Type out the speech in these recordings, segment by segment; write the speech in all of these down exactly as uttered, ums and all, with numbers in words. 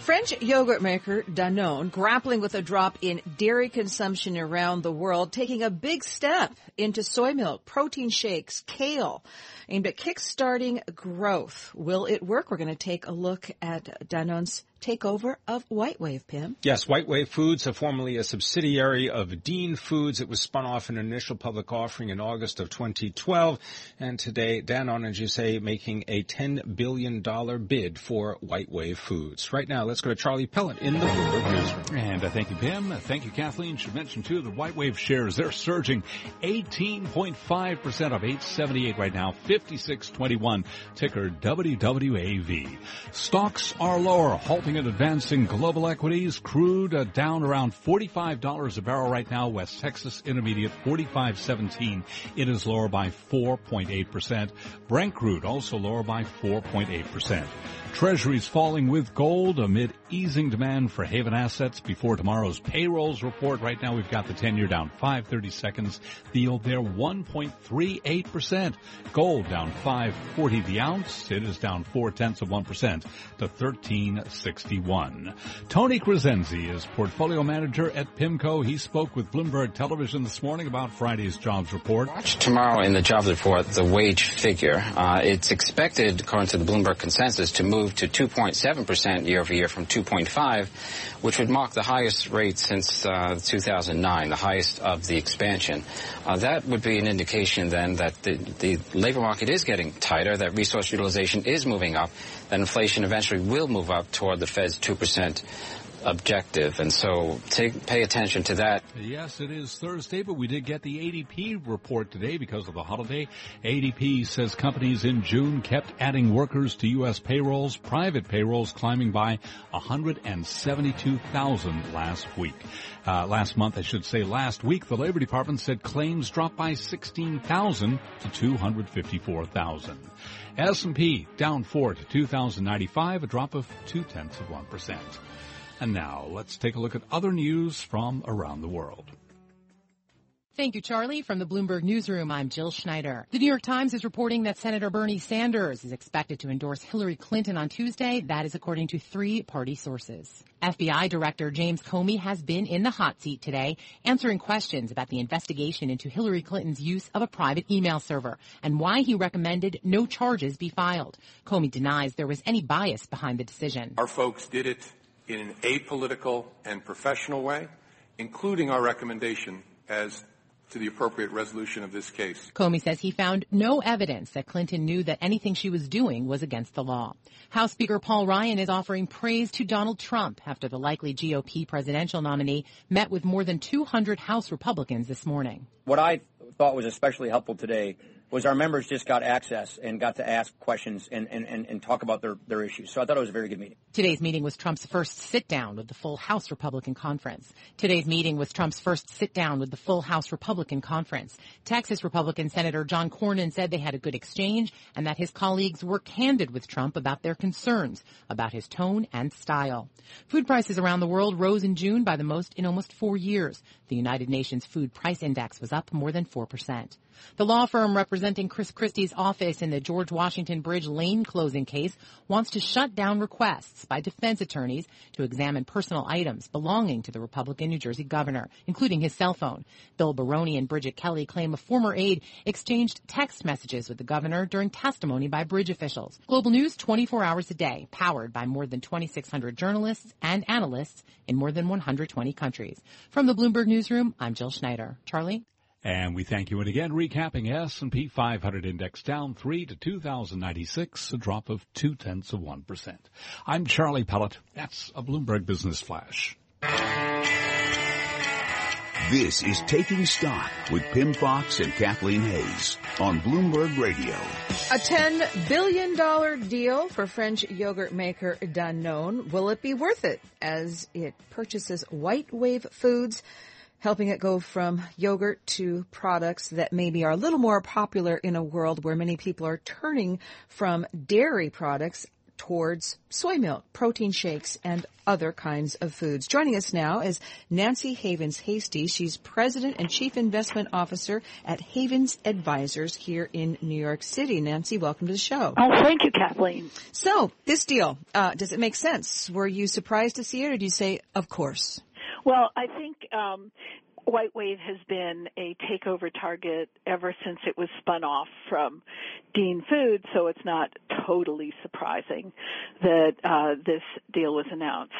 French yogurt maker Danone grappling with a drop in dairy consumption around the world, taking a big step into soy milk, protein shakes, kale, aimed at kickstarting growth. Will it work? We're going to take a look at Danone's takeover of White Wave, Pim. Yes, White Wave Foods, formerly a subsidiary of Dean Foods. It was spun off in an initial public offering in August of twenty twelve. And today, Danone, as you say, making a ten billion dollars bid for White Wave Foods. Right now, let's go to Charlie Pellet in the Bloomberg newsroom. And uh, thank you, Pim. Thank you, Kathleen. Should mention, too, the White Wave shares, they're surging eighteen point five percent, up eight seventy-eight right now, fifty-six twenty-one, ticker W W A V. Stocks are lower, halting and advancing global equities. Crude uh, down around forty-five dollars a barrel right now. West Texas Intermediate forty-five seventeen. It is lower by four point eight percent. Brent crude also lower by four point eight percent. Treasuries falling with gold amid easing demand for haven assets before tomorrow's payrolls report. Right now we've got the ten-year down five thirty-seconds. The yield there one point three eight percent. Gold down five forty the ounce. It is down four tenths of one percent to thirteen sixty-one. Tony Crescenzi is portfolio manager at PIMCO. He spoke with Bloomberg Television this morning about Friday's jobs report. Watch tomorrow in the jobs report the wage figure. Uh, it's expected, according to the Bloomberg consensus, to move to two point seven percent year-over-year from two point five, which would mark the highest rate since uh, two thousand nine, the highest of the expansion. Uh, that would be an indication then that the, the labor market is getting tighter, that resource utilization is moving up, that inflation eventually will move up toward the Fed's two percent objective, and so take, pay attention to that. Yes, it is Thursday, but we did get the A D P report today because of the holiday. A D P says companies in June kept adding workers to U S payrolls, private payrolls climbing by one hundred seventy-two thousand last week. Uh, last month, I should say last week, the Labor Department said claims dropped by sixteen thousand to two hundred fifty-four thousand. S and P down four to two thousand ninety-five, a drop of two tenths of one percent. And now let's take a look at other news from around the world. Thank you, Charlie. From the Bloomberg Newsroom, I'm Jill Schneider. The New York Times is reporting that Senator Bernie Sanders is expected to endorse Hillary Clinton on Tuesday. That is according to three party sources. F B I Director James Comey has been in the hot seat today, answering questions about the investigation into Hillary Clinton's use of a private email server and why he recommended no charges be filed. Comey denies there was any bias behind the decision. Our folks did it in an apolitical and professional way, including our recommendation as to the appropriate resolution of this case. Comey says he found no evidence that Clinton knew that anything she was doing was against the law. House Speaker Paul Ryan is offering praise to Donald Trump after the likely G O P presidential nominee met with more than two hundred House Republicans this morning. What I thought was especially helpful today was our members just got access and got to ask questions and, and, and, and talk about their, their issues. So I thought it was a very good meeting. Today's meeting was Trump's first sit-down with the full House Republican Conference. Today's meeting was Trump's first sit-down with the full House Republican Conference. Texas Republican Senator John Cornyn said they had a good exchange and that his colleagues were candid with Trump about their concerns, about his tone and style. Food prices around the world rose in June by the most in almost four years. The United Nations Food Price Index was up more than four percent. The law firm representing Chris Christie's office in the George Washington Bridge lane closing case wants to shut down requests by defense attorneys to examine personal items belonging to the Republican New Jersey governor, including his cell phone. Bill Baroni and Bridget Kelly claim a former aide exchanged text messages with the governor during testimony by Bridge officials. Global News twenty-four hours a day, powered by more than twenty-six hundred journalists and analysts in more than one hundred twenty countries. From the Bloomberg Newsroom, I'm Jill Schneider. Charlie? And we thank you. And again, recapping, S and P five hundred index down three to two thousand ninety-six, a drop of two tenths of one percent. I'm Charlie Pellet. That's a Bloomberg Business Flash. This is Taking Stock with Pimm Fox and Kathleen Hays on Bloomberg Radio. A ten billion dollars deal for French yogurt maker Danone. Will it be worth it as it purchases White Wave Foods? helping it go from yogurt to products that maybe are a little more popular in a world where many people are turning from dairy products towards soy milk, protein shakes, and other kinds of foods. Joining us now is Nancy Havens-Hasty. She's president and chief investment officer at Havens Advisors here in New York City. Nancy, welcome to the show. Oh, thank you, Kathleen. So this deal, uh, does it make sense? Were you surprised to see it, or do you say, of course? Well, I think um, White Wave has been a takeover target ever since it was spun off from Dean Foods, so it's not totally surprising that uh, this deal was announced.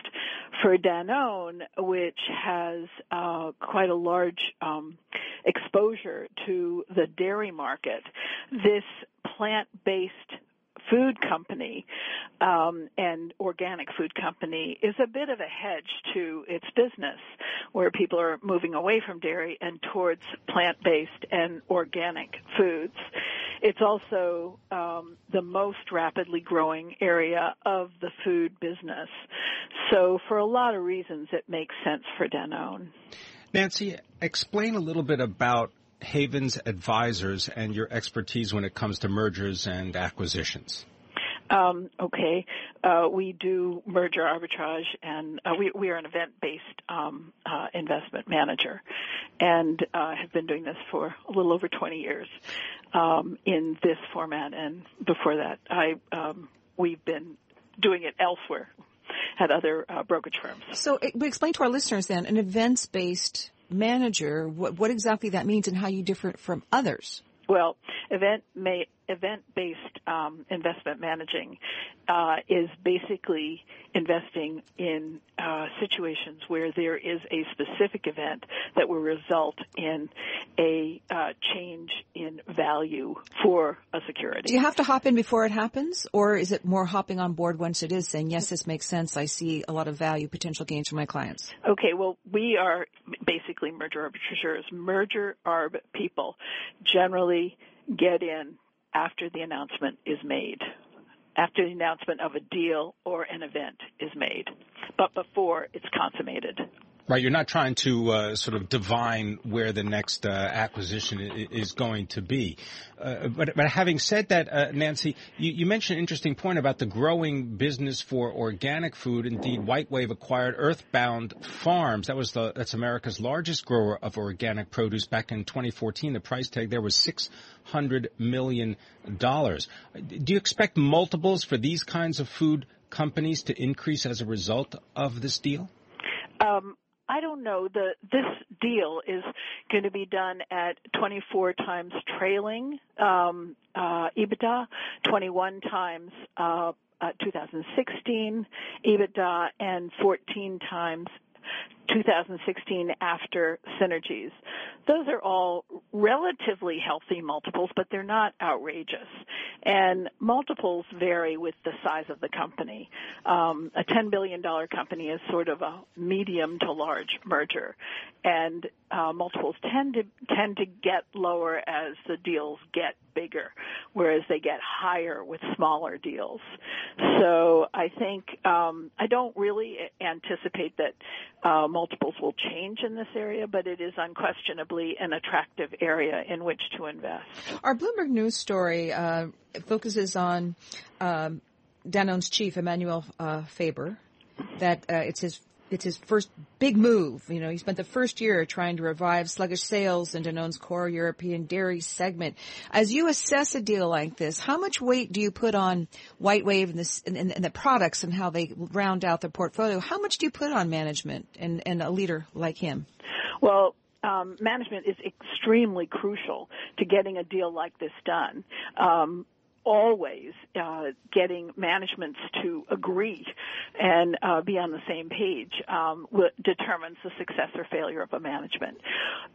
For Danone, which has uh, quite a large um, exposure to the dairy market, this plant-based food company um, and organic food company is a bit of a hedge to its business, where people are moving away from dairy and towards plant-based and organic foods. It's also um, the most rapidly growing area of the food business. So for a lot of reasons, it makes sense for Danone. Nancy, explain a little bit about Havens Advisors and your expertise when it comes to mergers and acquisitions. Um, okay. Uh, we do merger arbitrage, and uh, we, we are an event-based um, uh, investment manager, and uh, have been doing this for a little over twenty years um, in this format. And before that, I um, we've been doing it elsewhere at other uh, brokerage firms. So we explain to our listeners then an events-based manager, what, what exactly that means and how you differ from others. Well, event may, event-based um, investment managing uh, is basically investing in uh, situations where there is a specific event that will result in a uh, change in value for a security. Do you have to hop in before it happens, or is it more hopping on board once it is, saying, yes, this makes sense, I see a lot of value, potential gains for my clients? Okay, well, we are basically merger arbitrators. Merger arb people generally get in after the announcement is made, after the announcement of a deal or an event is made, but before it's consummated. Right. You're not trying to uh, sort of divine where the next uh, acquisition is going to be. Uh, but, but having said that, uh, Nancy, you, you mentioned an interesting point about the growing business for organic food. Indeed, White Wave acquired Earthbound Farms. That was the, that's America's largest grower of organic produce back in twenty fourteen. The price tag there was six hundred million dollars. Do you expect multiples for these kinds of food companies to increase as a result of this deal? Um, I don't know. The, this deal is going to be done at twenty-four times trailing um, uh, EBITDA, twenty-one times uh, uh, two thousand sixteen EBITDA, and fourteen times two thousand sixteen after synergies. Those are all relatively healthy multiples, but they're not outrageous. And multiples vary with the size of the company. Um, a ten billion dollars company is sort of a medium to large merger, and uh, multiples tend to tend to get lower as the deals get bigger, whereas they get higher with smaller deals. So I think um, I don't really anticipate that uh, multiples will change in this area, but it is unquestionably an attractive area in which to invest. Our Bloomberg News story uh, focuses on um, Danone's chief, Emmanuel uh, Faber, that uh, it's his It's his first big move. You know, he spent the first year trying to revive sluggish sales in Danone's core European dairy segment. As you assess a deal like this, how much weight do you put on White Wave and, this, and, and the products and how they round out their portfolio? How much do you put on management and, and a leader like him? Well, um, management is extremely crucial to getting a deal like this done. Um, always uh, getting managements to agree and uh, be on the same page um, determines the success or failure of a management.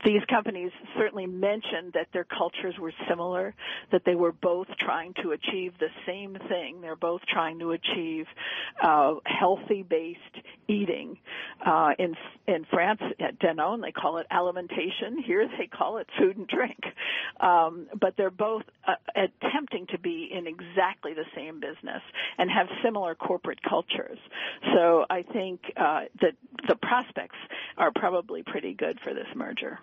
These companies certainly mentioned that their cultures were similar, that they were both trying to achieve the same thing. They're both trying to achieve uh, healthy-based eating. Uh, in in France, at Danone, they call it alimentation. Here they call it food and drink. Um, but they're both uh, attempting to be be in exactly the same business and have similar corporate cultures. So I think uh, that the prospects are probably pretty good for this merger.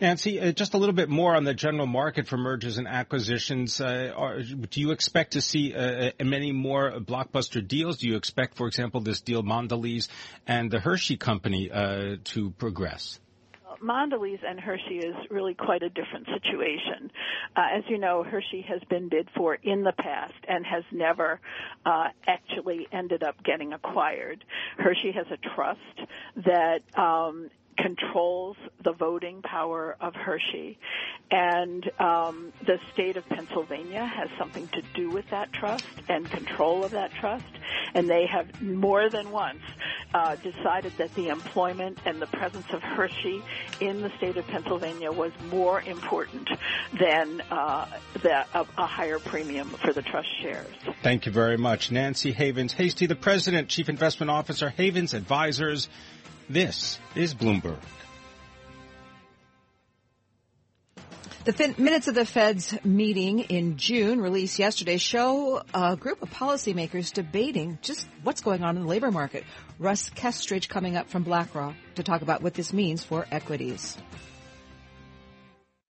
Nancy, uh, just a little bit more on the general market for mergers and acquisitions. Uh, are, do you expect to see uh, many more blockbuster deals? Do you expect, for example, this deal Mondelez and the Hershey Company uh, to progress? Mondelez and Hershey is really quite a different situation. Uh, as you know, Hershey has been bid for in the past and has never uh, actually ended up getting acquired. Hershey has a trust that um, controls the voting power of Hershey, and um, the state of Pennsylvania has something to do with that trust and control of that trust, and they have more than once uh, decided that the employment and the presence of Hershey in the state of Pennsylvania was more important than uh, the, a, a higher premium for the trust shares. Thank you very much. Nancy Havens-Hasty, the President, Chief Investment Officer, Havens Advisors. This is Bloomberg. The fin- minutes of the Fed's meeting in June, released yesterday, show a group of policymakers debating just what's going on in the labor market. Russ Kestridge coming up from BlackRock to talk about what this means for equities.